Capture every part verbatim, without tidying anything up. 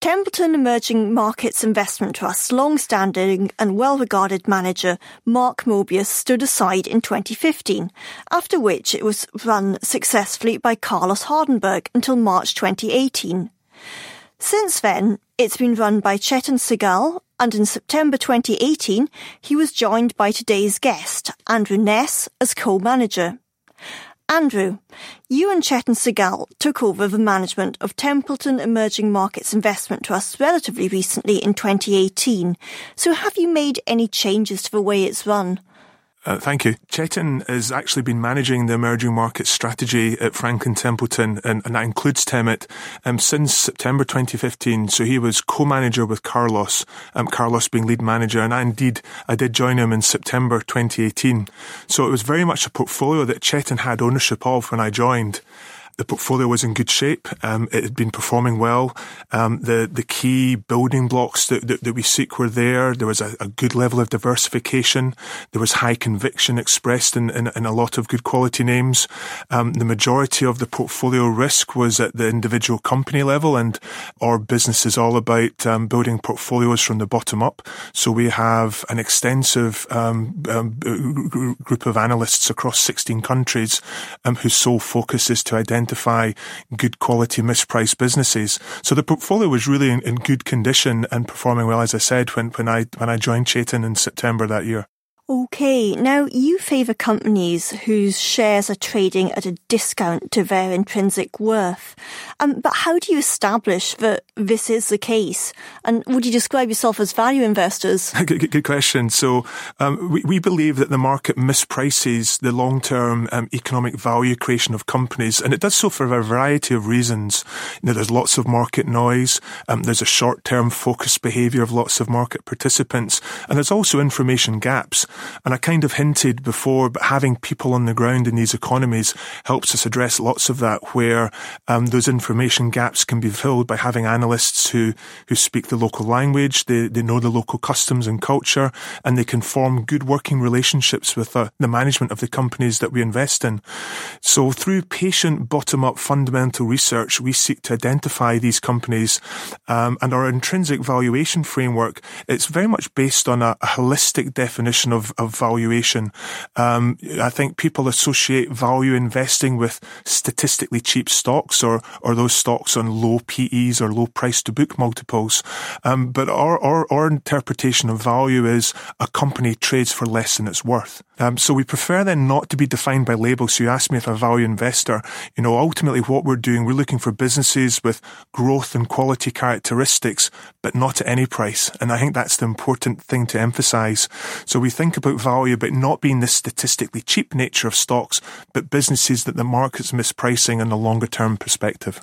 Templeton Emerging Markets Investment Trust's long-standing and well-regarded manager, Mark Mobius, stood aside in twenty fifteen, after which it was run successfully by Carlos Hardenberg until March twenty eighteen. Since then, it's been run by Chetan Sehgal, and in September twenty eighteen, he was joined by today's guest, Andrew Ness, as co-manager. Andrew, you and Chetan Sehgal took over the management of Templeton Emerging Markets Investment Trust relatively recently in twenty eighteen. So have you made any changes to the way it's run? Uh, thank you. Chetan has actually been managing the emerging market strategy at Franklin Templeton, and, and that includes Temet, um, since September twenty fifteen. So he was co-manager with Carlos, um, Carlos being lead manager, and I indeed, I did join him in September twenty eighteen. So it was very much a portfolio that Chetan had ownership of when I joined. The portfolio was in good shape. Um, it had been performing well. Um, the, the key building blocks that, that, that we seek were there. There was a, a good level of diversification. There was high conviction expressed in, in, in a lot of good quality names. Um, the majority of the portfolio risk was at the individual company level, and our business is all about um, building portfolios from the bottom up. So we have an extensive um, um, group of analysts across sixteen countries um, whose sole focus is to identify identify good quality mispriced businesses. So the portfolio was really in, in good condition and performing well, as I said, when, when I when I joined Chetan in September that year. Okay, now you favour companies whose shares are trading at a discount to their intrinsic worth. Um, but how do you establish that this is the case? And would you describe yourself as value investors? Good, good, good question. So um, we, we believe that the market misprices the long-term um, economic value creation of companies, and it does so for a variety of reasons. You know, there's lots of market noise, um, there's a short-term focused behaviour of lots of market participants, and there's also information gaps. And I kind of hinted before, but having people on the ground in these economies helps us address lots of that, where um, those information gaps can be filled by having analysts who, who speak the local language, they, they know the local customs and culture, and they can form good working relationships with uh, the management of the companies that we invest in. So through patient bottom-up fundamental research, we seek to identify these companies, um, and our intrinsic valuation framework, it's very much based on a, a holistic definition of of valuation. Um, I think people associate value investing with statistically cheap stocks or or those stocks on low P Es or low price to book multiples. Um, but our, our, our interpretation of value is a company trades for less than its worth. Um, so we prefer then not to be defined by labels. So you asked me if I'm a value investor. You know, ultimately what we're doing, we're looking for businesses with growth and quality characteristics, but not at any price. And I think that's the important thing to emphasise. So we think about value, but not being the statistically cheap nature of stocks, but businesses that the market's mispricing in a longer term perspective.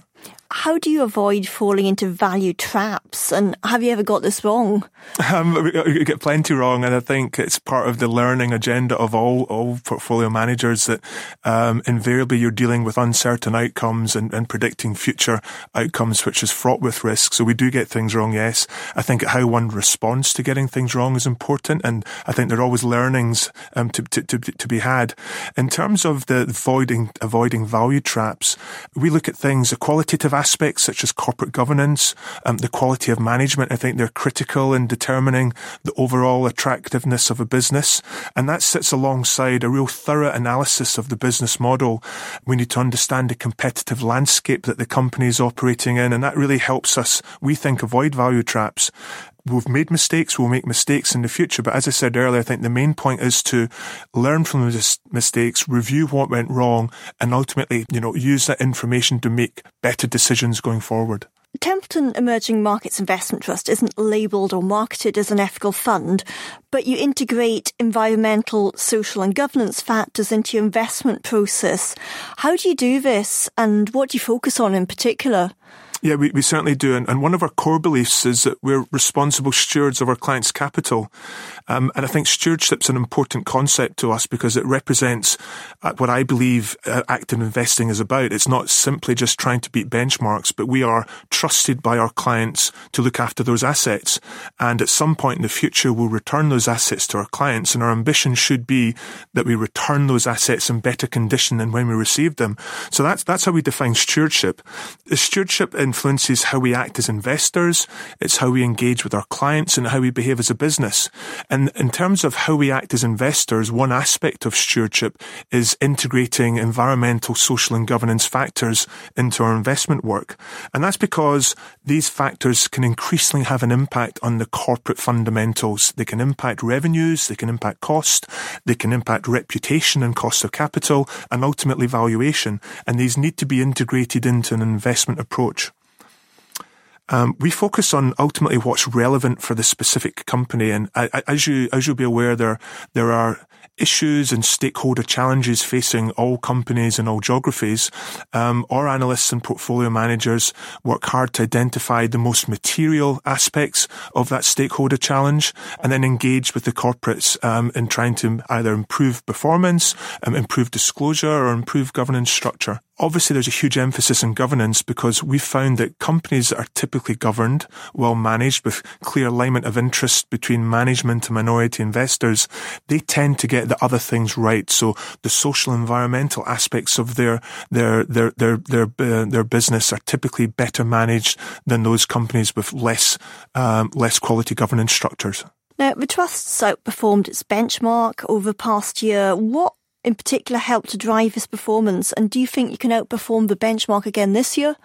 How do you avoid falling into value traps? And have you ever got this wrong? Um, we get plenty wrong. And I think it's part of the learning agenda of all, all portfolio managers that um, invariably you're dealing with uncertain outcomes and, and predicting future outcomes, which is fraught with risk. So we do get things wrong, yes. I think how one responds to getting things wrong is important. And I think there are always learnings um, to, to, to, to be had. In terms of the avoiding, avoiding value traps, we look at things, the qualitative aspects such as corporate governance, um, the quality of management. I think they're critical in determining the overall attractiveness of a business. And that sits alongside a real thorough analysis of the business model. We need to understand the competitive landscape that the company is operating in. And that really helps us, we think, avoid value traps. We've made mistakes, we'll make mistakes in the future. But as I said earlier, I think the main point is to learn from the mistakes, review what went wrong, and ultimately, you know, use that information to make better decisions going forward. Templeton Emerging Markets Investment Trust isn't labelled or marketed as an ethical fund, but you integrate environmental, social and governance factors into your investment process. How do you do this, and what do you focus on in particular? Yeah, we, we certainly do. And, and one of our core beliefs is that we're responsible stewards of our clients' capital. Um, and I think stewardship's an important concept to us because it represents uh, what I believe uh, active investing is about. It's not simply just trying to beat benchmarks, but we are trusted by our clients to look after those assets. And at some point in the future, we'll return those assets to our clients. And our ambition should be that we return those assets in better condition than when we received them. So that's, that's how we define stewardship. Is stewardship in influences how we act as investors, it's how we engage with our clients and how we behave as a business. And in terms of how we act as investors, one aspect of stewardship is integrating environmental, social and governance factors into our investment work. And that's because these factors can increasingly have an impact on the corporate fundamentals. They can impact revenues, they can impact cost, they can impact reputation and cost of capital, and ultimately valuation. And these need to be integrated into an investment approach. Um, we focus on ultimately what's relevant for the specific company. And I, I, as you, as you'll be aware, there, there are issues and stakeholder challenges facing all companies in all geographies. Um, our analysts and portfolio managers work hard to identify the most material aspects of that stakeholder challenge and then engage with the corporates um, in trying to either improve performance, um, improve disclosure or improve governance structure. Obviously, there's a huge emphasis on governance because we found that companies that are typically governed, well managed, with clear alignment of interest between management and minority investors, they tend to get the other things right. So the social and environmental aspects of their their their their their uh, their business are typically better managed than those companies with less um, less quality governance structures. Now, the trust's outperformed its benchmark over the past year. What in particular helped to drive this performance? And do you think you can outperform the benchmark again this year?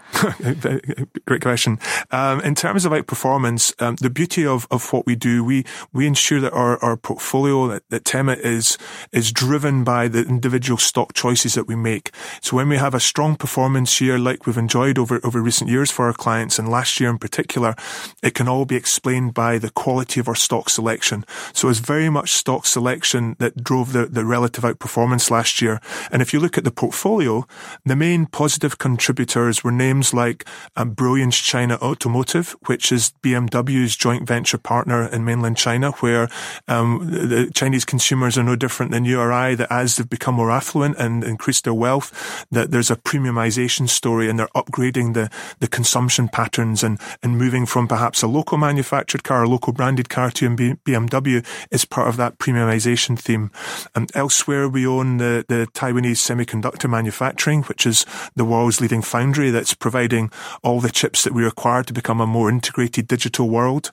Great question. Um, in terms of outperformance, um, the beauty of, of what we do, we, we ensure that our, our portfolio, that, that T E M I T is, is driven by the individual stock choices that we make. So when we have a strong performance year, like we've enjoyed over, over recent years for our clients, and last year in particular, it can all be explained by the quality of our stock selection. So it's very much stock selection that drove the, the relative outperformance last year. And if you look at the portfolio, the main positive contributors were names like um, Brilliance China Automotive, which is B M W's joint venture partner in mainland China, where um, the Chinese consumers are no different than you or I, that as they've become more affluent and increased their wealth, that there's a premiumization story and they're upgrading the, the consumption patterns and, and moving from perhaps a local manufactured car, a local branded car to B M W is part of that premiumization theme. And elsewhere, we own The, the Taiwanese semiconductor manufacturing, which is the world's leading foundry that's providing all the chips that we require to become a more integrated digital world.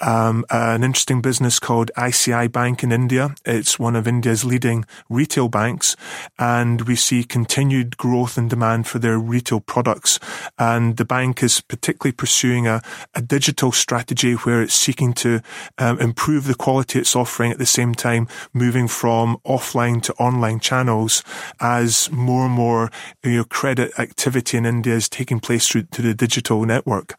Um, an interesting business called I C I C I Bank in India. It's one of India's leading retail banks, and we see continued growth and demand for their retail products. And the bank is particularly pursuing a, a digital strategy where it's seeking to um, improve the quality it's offering at the same time, moving from offline to online channels as more and more, you know, credit activity in India is taking place through to the digital network.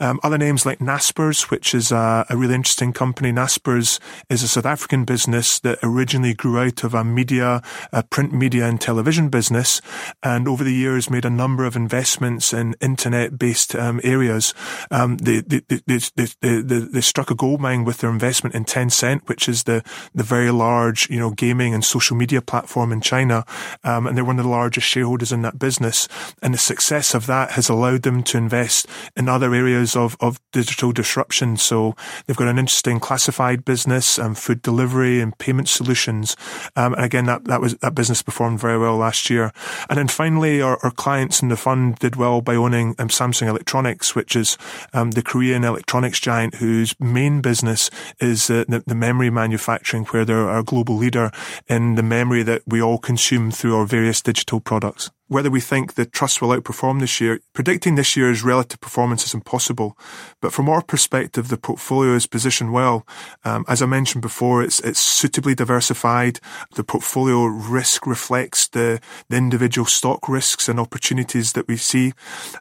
Um, other names like Naspers, which is a, a really interesting company. Naspers is a South African business that originally grew out of a media, a print media and television business, and over the years made a number of investments in internet-based um, areas. Um, they, they, they, they, they, they, they struck a gold mine with their investment in Tencent, which is the the very large, you know, gaming and social media platform in China, um, and they're one of the largest shareholders in that business. And the success of that has allowed them to invest in other areas of, of digital disruption. So they've got an interesting classified business, um, food delivery and payment solutions. Um, and again, that, that was, that business performed very well last year. And then finally, our, our clients in the fund did well by owning um, Samsung Electronics, which is um, the Korean electronics giant whose main business is uh, the, the memory manufacturing, where they're a global leader in the memory that we all consume through our various digital products. Whether we think the trust will outperform this year, predicting this year's relative performance is impossible. But from our perspective, the portfolio is positioned well. Um, as I mentioned before, it's it's suitably diversified. The portfolio risk reflects the, the individual stock risks and opportunities that we see.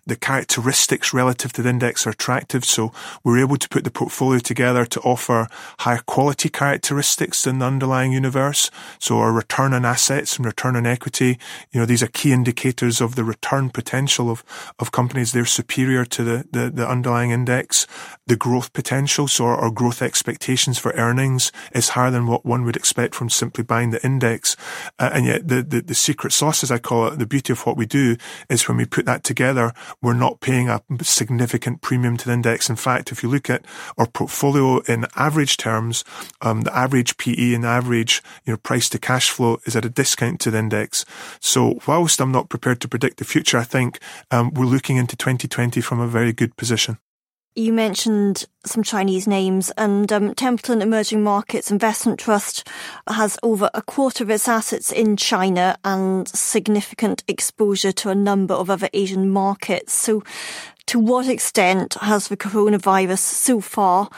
The characteristics relative to the index are attractive, so we're able to put the portfolio together to offer higher quality characteristics than the underlying universe. So our return on assets and return on equity, you know, these are key indicators indicators of the return potential of, of companies. They're superior to the, the, the underlying index. The growth potential, so our, our growth expectations for earnings is higher than what one would expect from simply buying the index. Uh, and yet the, the, the secret sauce, as I call it, the beauty of what we do is when we put that together, we're not paying a significant premium to the index. In fact, if you look at our portfolio in average terms, um, the average P E and average, you know, price to cash flow is at a discount to the index. So whilst I'm not not prepared to predict the future, I think um, we're looking into twenty twenty from a very good position. You mentioned some Chinese names, and um, Templeton Emerging Markets Investment Trust has over a quarter of its assets in China and significant exposure to a number of other Asian markets. So to what extent has the coronavirus so far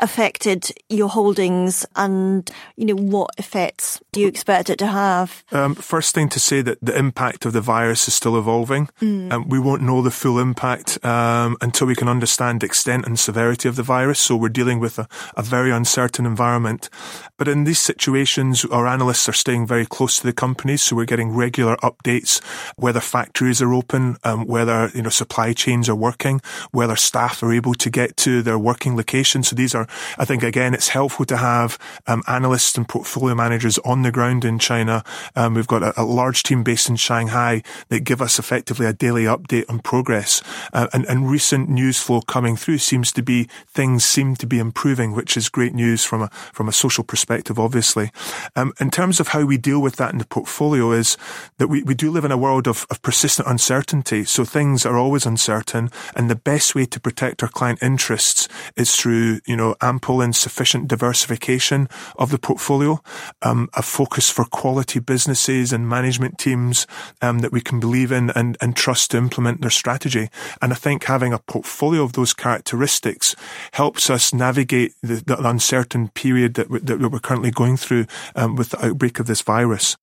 affected your holdings, and you know what effects do you expect it to have? Um, first thing to say that the impact of the virus is still evolving, and mm. um, we won't know the full impact um, until we can understand the extent and severity of the virus. So we're dealing with a, a very uncertain environment. But in these situations, our analysts are staying very close to the companies, so we're getting regular updates whether factories are open, um, whether you know supply chains are working, whether staff are able to get to their working locations. So these are I think, again, it's helpful to have um, analysts and portfolio managers on the ground in China. Um, we've got a, a large team based in Shanghai that give us effectively a daily update on progress. Uh, and, and recent news flow coming through seems to be, things seem to be improving, which is great news from a from a social perspective, obviously. Um, in terms of how we deal with that in the portfolio is that we, we do live in a world of, of persistent uncertainty. So things are always uncertain, and the best way to protect our client interests is through, you know, ample and sufficient diversification of the portfolio, um, a focus for quality businesses and management teams um, that we can believe in and, and trust to implement their strategy. And I think having a portfolio of those characteristics helps us navigate the, the uncertain period that, we, that we're currently going through um, with the outbreak of this virus.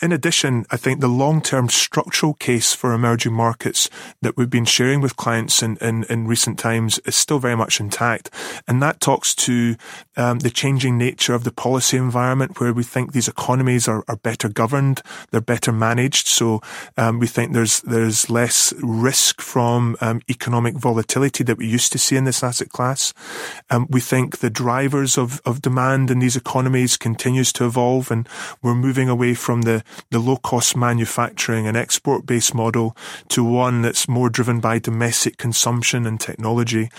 In addition, I think the long-term structural case for emerging markets that we've been sharing with clients in, in, in recent times is still very much intact. And that talks to um, the changing nature of the policy environment, where we think these economies are, are better governed, they're better managed. So um, we think there's there's less risk from um, economic volatility that we used to see in this asset class. Um, we think the drivers of, of demand in these economies continues to evolve, and we're moving away from the the low-cost manufacturing and export-based model to one that's more driven by domestic consumption and technology.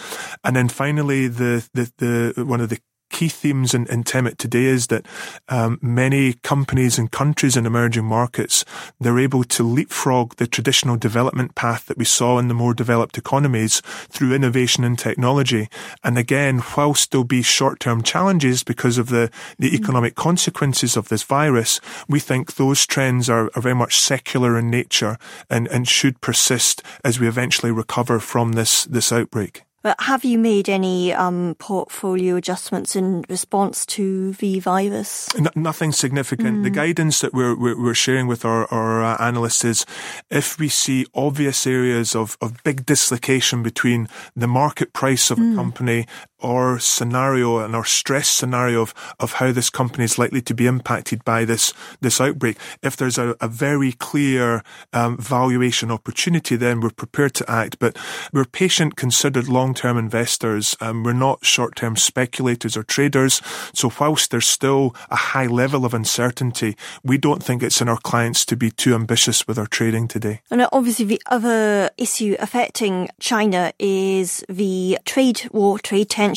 And then finally, the the, the one of the key themes in, in Temet today is that um, many companies and countries in emerging markets, they're able to leapfrog the traditional development path that we saw in the more developed economies through innovation and technology. And again, whilst there'll be short-term challenges because of the, the economic consequences of this virus, we think those trends are, are very much secular in nature and, and should persist as we eventually recover from this, this outbreak. But have you made any um, portfolio adjustments in response to the virus? No, nothing significant. Mm. The guidance that we're we're sharing with our, our uh, analysts is if we see obvious areas of, of big dislocation between the market price of mm. a company or scenario and our stress scenario of, of how this company is likely to be impacted by this, this outbreak. If there's a, a very clear um, valuation opportunity, then we're prepared to act. But we're patient, considered long-term investors. Um, we're not short-term speculators or traders. So whilst there's still a high level of uncertainty, we don't think it's in our clients to be too ambitious with our trading today. And obviously the other issue affecting China is the trade war, trade tension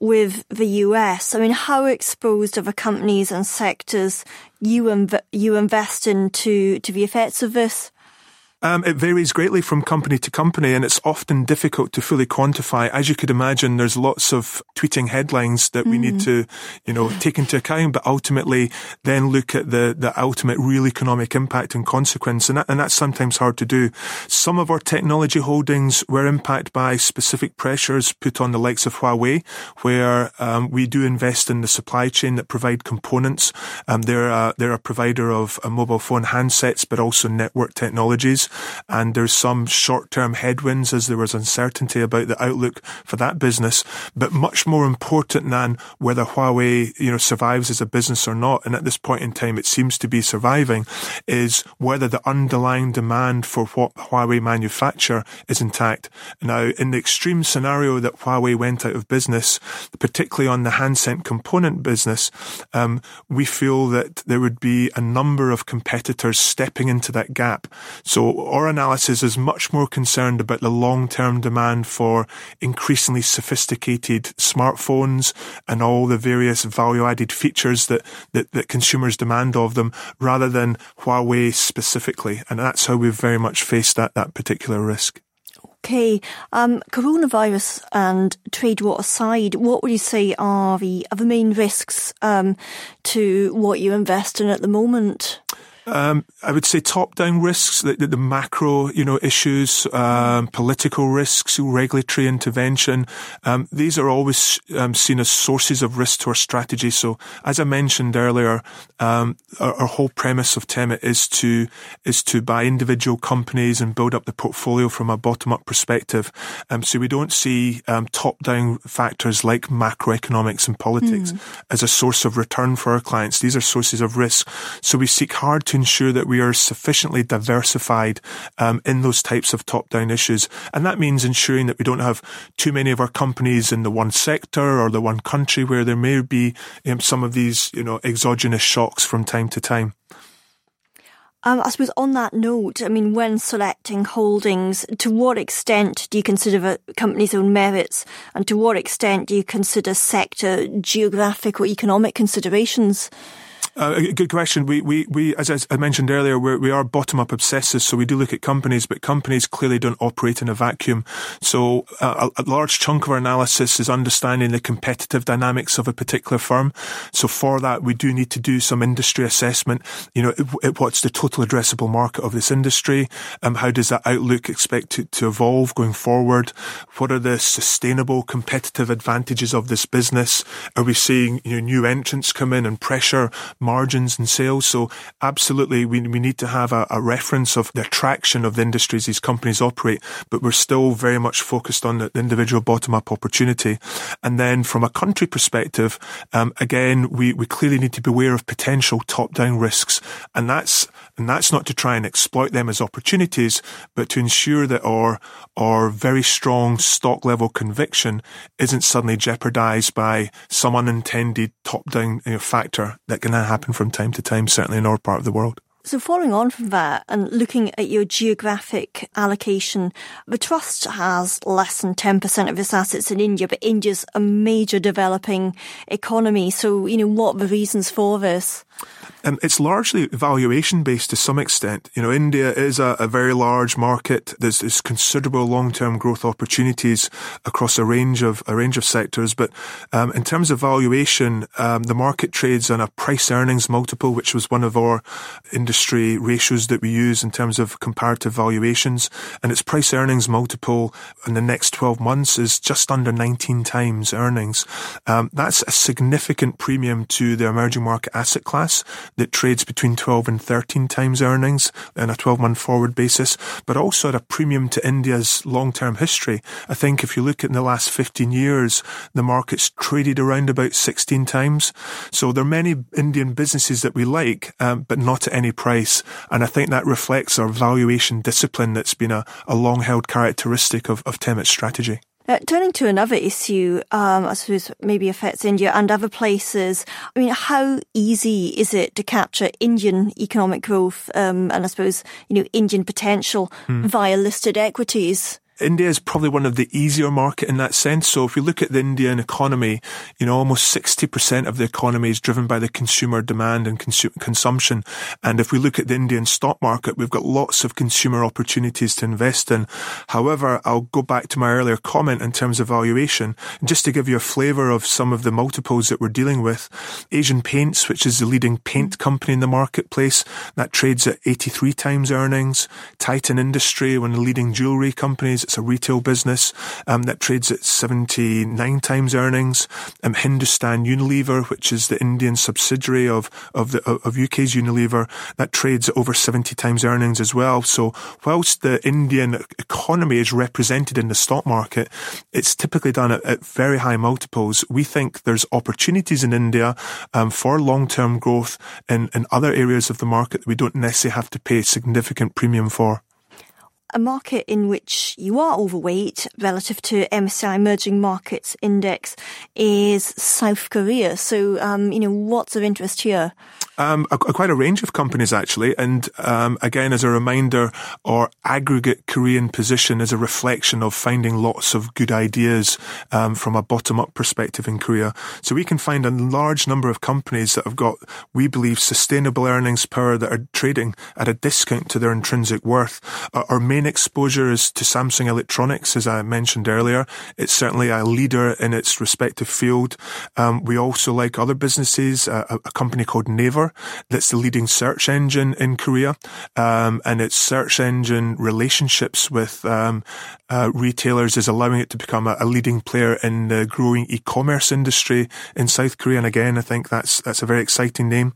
with the U S. I mean, how exposed are the companies and sectors you inv- you invest in to, to the effects of this? Um, it varies greatly from company to company, and it's often difficult to fully quantify. As you could imagine, there's lots of tweeting headlines that mm. we need to, you know, take into account, but ultimately then look at the, the ultimate real economic impact and consequence. And, that, and that's sometimes hard to do. Some of our technology holdings were impacted by specific pressures put on the likes of Huawei, where um, we do invest in the supply chain that provide components. Um, they're, a, they're a provider of uh, mobile phone handsets, but also network technologies. And there's some short-term headwinds as there was uncertainty about the outlook for that business. But much more important than whether Huawei, you know, survives as a business or not, and at this point in time it seems to be surviving, is whether the underlying demand for what Huawei manufacture is intact. Now, in the extreme scenario that Huawei went out of business, particularly on the handset component business, um, we feel that there would be a number of competitors stepping into that gap. So our analysis is much more concerned about the long-term demand for increasingly sophisticated smartphones and all the various value-added features that, that, that consumers demand of them, rather than Huawei specifically. And that's how we've very much faced that, that particular risk. Okay, um, coronavirus and trade war aside, what would you say are the, are the main risks um, to what you invest in at the moment? Um, I would say top-down risks, the, the macro, you know, issues, um, political risks, regulatory intervention. Um, these are always um, seen as sources of risk to our strategy. So, as I mentioned earlier, um, our, our whole premise of Temet is to is to buy individual companies and build up the portfolio from a bottom-up perspective. Um, so we don't see um, top-down factors like macroeconomics and politics mm. as a source of return for our clients. These are sources of risk. So we seek hard to ensure that we are sufficiently diversified um, in those types of top-down issues. And that means ensuring that we don't have too many of our companies in the one sector or the one country where there may be um, some of these, you know, exogenous shocks from time to time. Um, I suppose on that note, I mean, when selecting holdings, to what extent do you consider a company's own merits, and to what extent do you consider sector, geographic or economic considerations? Uh, good question. We, we, we, as I mentioned earlier, we're, we are bottom-up obsessives, so we do look at companies, but companies clearly don't operate in a vacuum. So a, a large chunk of our analysis is understanding the competitive dynamics of a particular firm. So for that, we do need to do some industry assessment. You know, it, it, what's the total addressable market of this industry? Um, how does that outlook expect to, to evolve going forward? What are the sustainable competitive advantages of this business? Are we seeing, you know, new entrants come in and pressure margins and sales? So absolutely, we we need to have a, a reference of the attraction of the industries these companies operate, but we're still very much focused on the individual bottom-up opportunity. And then from a country perspective, um, again, we, we clearly need to be aware of potential top-down risks. And that's and that's not to try and exploit them as opportunities, but to ensure that our, our very strong stock-level conviction isn't suddenly jeopardized by some unintended top-down, you know, factor that can have happen from time to time, certainly in our part of the world. So following on from that and looking at your geographic allocation, the trust has less than ten percent of its assets in India, but India's a major developing economy. So, you know, what are the reasons for this? Um, it's largely valuation based to some extent. You know, India is a, a very large market. There's, there's considerable long-term growth opportunities across a range of a range of sectors. But um, in terms of valuation, um, the market trades on a price earnings multiple, which was one of our industry ratios that we use in terms of comparative valuations. And its price earnings multiple in the next twelve months is just under nineteen times earnings. Um, that's a significant premium to the emerging market asset class that trades between twelve and thirteen times earnings on a twelve-month forward basis, but also at a premium to India's long-term history. I think if you look at in the last fifteen years, the market's traded around about sixteen times. So there are many Indian businesses that we like, um, but not at any price. And I think that reflects our valuation discipline that's been a, a long-held characteristic of, of Temet's strategy. Now, turning to another issue, um, I suppose maybe affects India and other places. I mean, how easy is it to capture Indian economic growth um, and I suppose, you know, Indian potential mm. via listed equities? India is probably one of the easier market in that sense. So if you look at the Indian economy, you know, almost sixty percent of the economy is driven by the consumer demand and consu- consumption. And if we look at the Indian stock market, we've got lots of consumer opportunities to invest in. However, I'll go back to my earlier comment in terms of valuation. Just to give you a flavour of some of the multiples that we're dealing with, Asian Paints, which is the leading paint company in the marketplace, that trades at eighty-three times earnings. Titan Industry, one of the leading jewellery companies, it's a retail business um, that trades at seventy-nine times earnings. Um, Hindustan Unilever, which is the Indian subsidiary of of, the, of U K's Unilever, that trades at over seventy times earnings as well. So whilst the Indian economy is represented in the stock market, it's typically done at, at very high multiples. We think there's opportunities in India um, for long-term growth in, in other areas of the market that we don't necessarily have to pay a significant premium for. a market in which you are overweight relative to M S C I Emerging Markets Index is South Korea. So, um, you know, what's of interest here? Um, a, a quite a range of companies, actually. And um, again, as a reminder, our aggregate Korean position is a reflection of finding lots of good ideas um, from a bottom-up perspective in Korea. So we can find a large number of companies that have got, we believe, sustainable earnings power that are trading at a discount to their intrinsic worth. Our main exposure is to Samsung Electronics, as I mentioned earlier. It's certainly a leader in its respective field. Um, we also like other businesses, a, a company called Naver, that's the leading search engine in Korea, um, and its search engine relationships with um, uh, retailers is allowing it to become a, a leading player in the growing e-commerce industry in South Korea. And again, I think that's that's a very exciting name.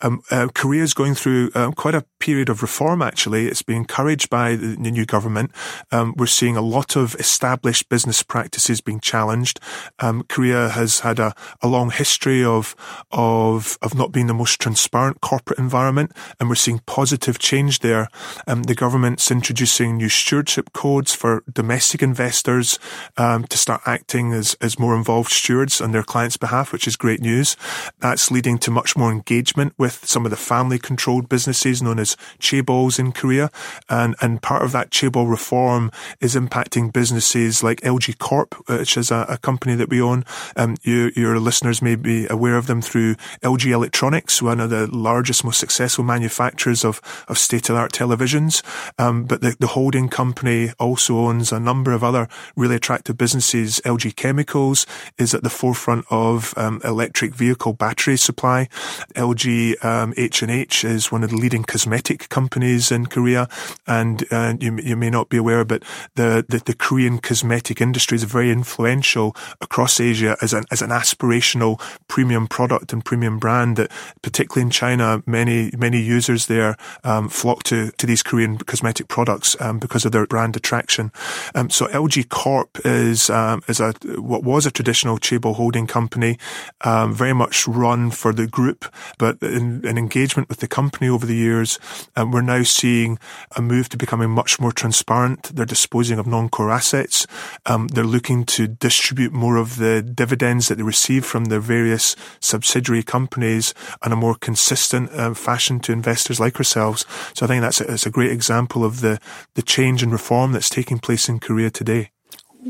Um, uh, Korea is going through uh, quite a period of reform, actually. It's been encouraged by the new government. Um, we're seeing a lot of established business practices being challenged. Um, Korea has had a, a long history of of of not being the most transparent corporate environment, and we're seeing positive change there. Um, the government's introducing new stewardship codes for domestic investors um, to start acting as, as more involved stewards on their clients' behalf, which is great news. That's leading to much more engagement with some of the family-controlled businesses known as chaebols in Korea, and, and part of that chaebol reform is impacting businesses like L G Corp, which is a, a company that we own. Um, you, your listeners may be aware of them through L G Electronics, one of the largest, most successful manufacturers of, of state-of-the-art televisions. Um, but the, the holding company also owns a number of other really attractive businesses. L G Chemicals is at the forefront of um, electric vehicle battery supply. L G um, H and H is one of the leading cosmetic companies in Korea. And uh, you, you may not be aware, but the, the, the Korean cosmetic industry is very influential across Asia as an, as an aspirational premium product and premium brand that, particularly in China, many many users there um, flock to, to these Korean cosmetic products um, because of their brand attraction. Um, so L G Corp is um, is a what was a traditional chaebol holding company, um, very much run for the group, but in, in engagement with the company over the years, um, we're now seeing a move to becoming much more transparent. They're disposing of non-core assets. Um, they're looking to distribute more of the dividends that they receive from their various subsidiary companies and a more consistent uh, fashion to investors like ourselves. So I think that's a, that's a great example of the, the change and reform that's taking place in Korea today.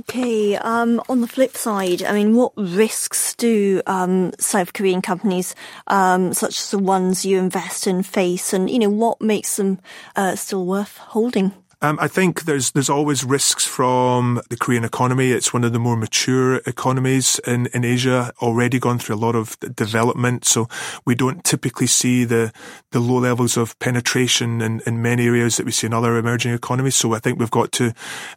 Okay. Um, on the flip side, I mean, what risks do um, South Korean companies, um, such as the ones you invest in, face? And, you know, what makes them uh, still worth holding? Um, I think there's there's always risks from the Korean economy. It's one of the more mature economies in, in Asia, already gone through a lot of development. So we don't typically see the, the low levels of penetration in, in many areas that we see in other emerging economies. So I think we've got to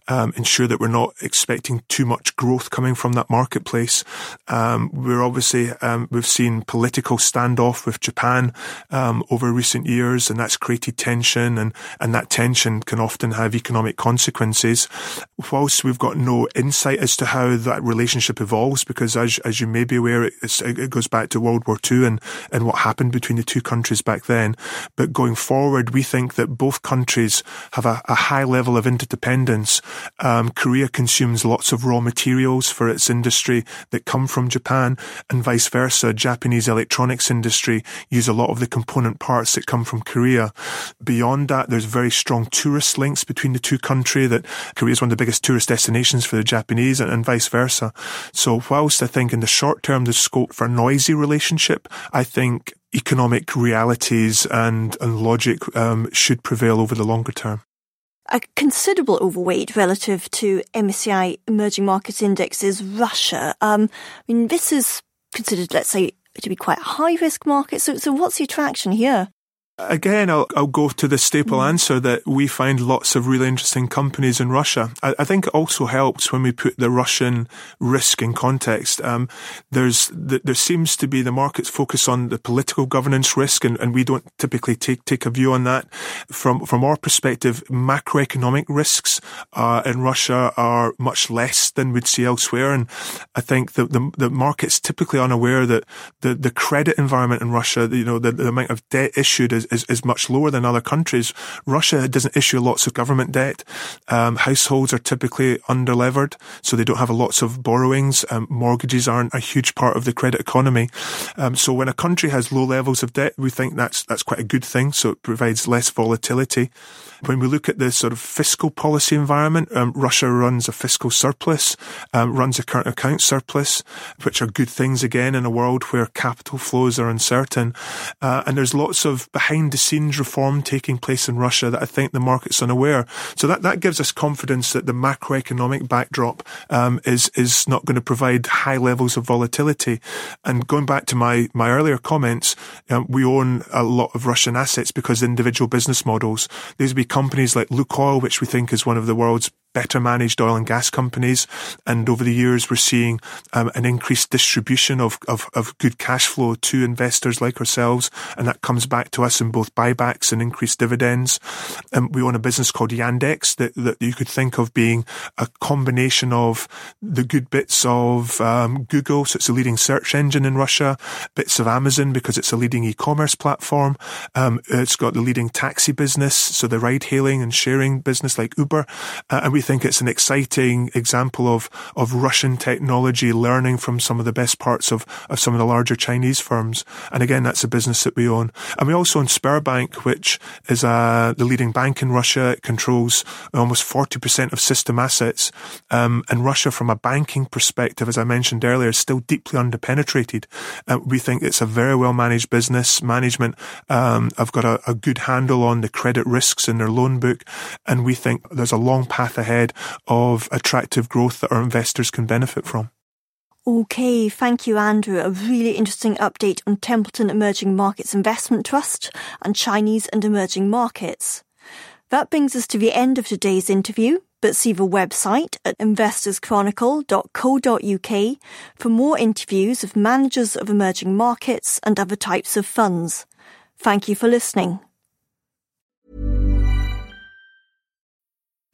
um, ensure that we're not expecting too much growth coming from that marketplace. Um, we're obviously, um, we've seen political standoff with Japan um, over recent years, and that's created tension, and, and that tension can often have economic consequences. Whilst we've got no insight as to how that relationship evolves, because as as you may be aware, it's, it goes back to World War Two and, and what happened between the two countries back then. But going forward, we think that both countries have a, a high level of interdependence. Um, Korea consumes lots of raw materials for its industry that come from Japan, and vice versa. Japanese electronics industry use a lot of the component parts that come from Korea. Beyond that, there's very strong tourist links between the two countries, that Korea is one of the biggest tourist destinations for the Japanese, and, and vice versa. So whilst I think in the short term there's scope for a noisy relationship, I think economic realities and, and logic um, should prevail over the longer term. A considerable overweight relative to M S C I Emerging Markets Index is Russia. Um, I mean, this is considered, let's say, to be quite a high-risk market. So, so what's the attraction here? Again, I'll, I'll go to the staple answer that we find lots of really interesting companies in Russia. I, I think it also helps when we put the Russian risk in context. Um, there's, the, there seems to be the market's focus on the political governance risk, and, and we don't typically take, take a view on that. From, from our perspective, macroeconomic risks, uh, in Russia are much less than we'd see elsewhere. And I think the, the, the market's typically unaware that the, the credit environment in Russia, you know, the, the amount of debt issued is is, is much lower than other countries. Russia doesn't issue lots of government debt. Um, households are typically underlevered, so they don't have lots of borrowings. Um, mortgages aren't a huge part of the credit economy. Um, so when a country has low levels of debt, we think that's that's quite a good thing. So it provides less volatility. When we look at the sort of fiscal policy environment, um, Russia runs a fiscal surplus, um, runs a current account surplus, which are good things again in a world where capital flows are uncertain. Uh, and there's lots of behind-the-scenes reform taking place in Russia that I think the market's unaware. So that, that gives us confidence that the macroeconomic backdrop um, is is not going to provide high levels of volatility. And going back to my, my earlier comments, um, we own a lot of Russian assets because individual business models. These would be companies like Lukoil, which we think is one of the world's better managed oil and gas companies, and over the years we're seeing um, an increased distribution of, of, of good cash flow to investors like ourselves, and that comes back to us in both buybacks and increased dividends. And um, we own a business called Yandex that, that you could think of being a combination of the good bits of um, Google, so it's a leading search engine in Russia, bits of Amazon because it's a leading e-commerce platform. Um, it's got the leading taxi business, so the ride hailing and sharing business like Uber, uh, and we think it's an exciting example of, of Russian technology learning from some of the best parts of, of some of the larger Chinese firms. And again, that's a business that we own. And we also own Sberbank, which is uh, the leading bank in Russia. It controls almost forty percent of system assets. Um, and Russia, from a banking perspective, as I mentioned earlier, is still deeply underpenetrated. Uh, we think it's a very well-managed business. Management um, have got a, a good handle on the credit risks in their loan book. And we think there's a long path ahead of attractive growth that our investors can benefit from. Okay, thank you, Andrew. A really interesting update on Templeton Emerging Markets Investment Trust and Chinese and emerging markets. That brings us to the end of today's interview, but see the website at investors chronicle dot co dot u k for more interviews of managers of emerging markets and other types of funds. Thank you for listening.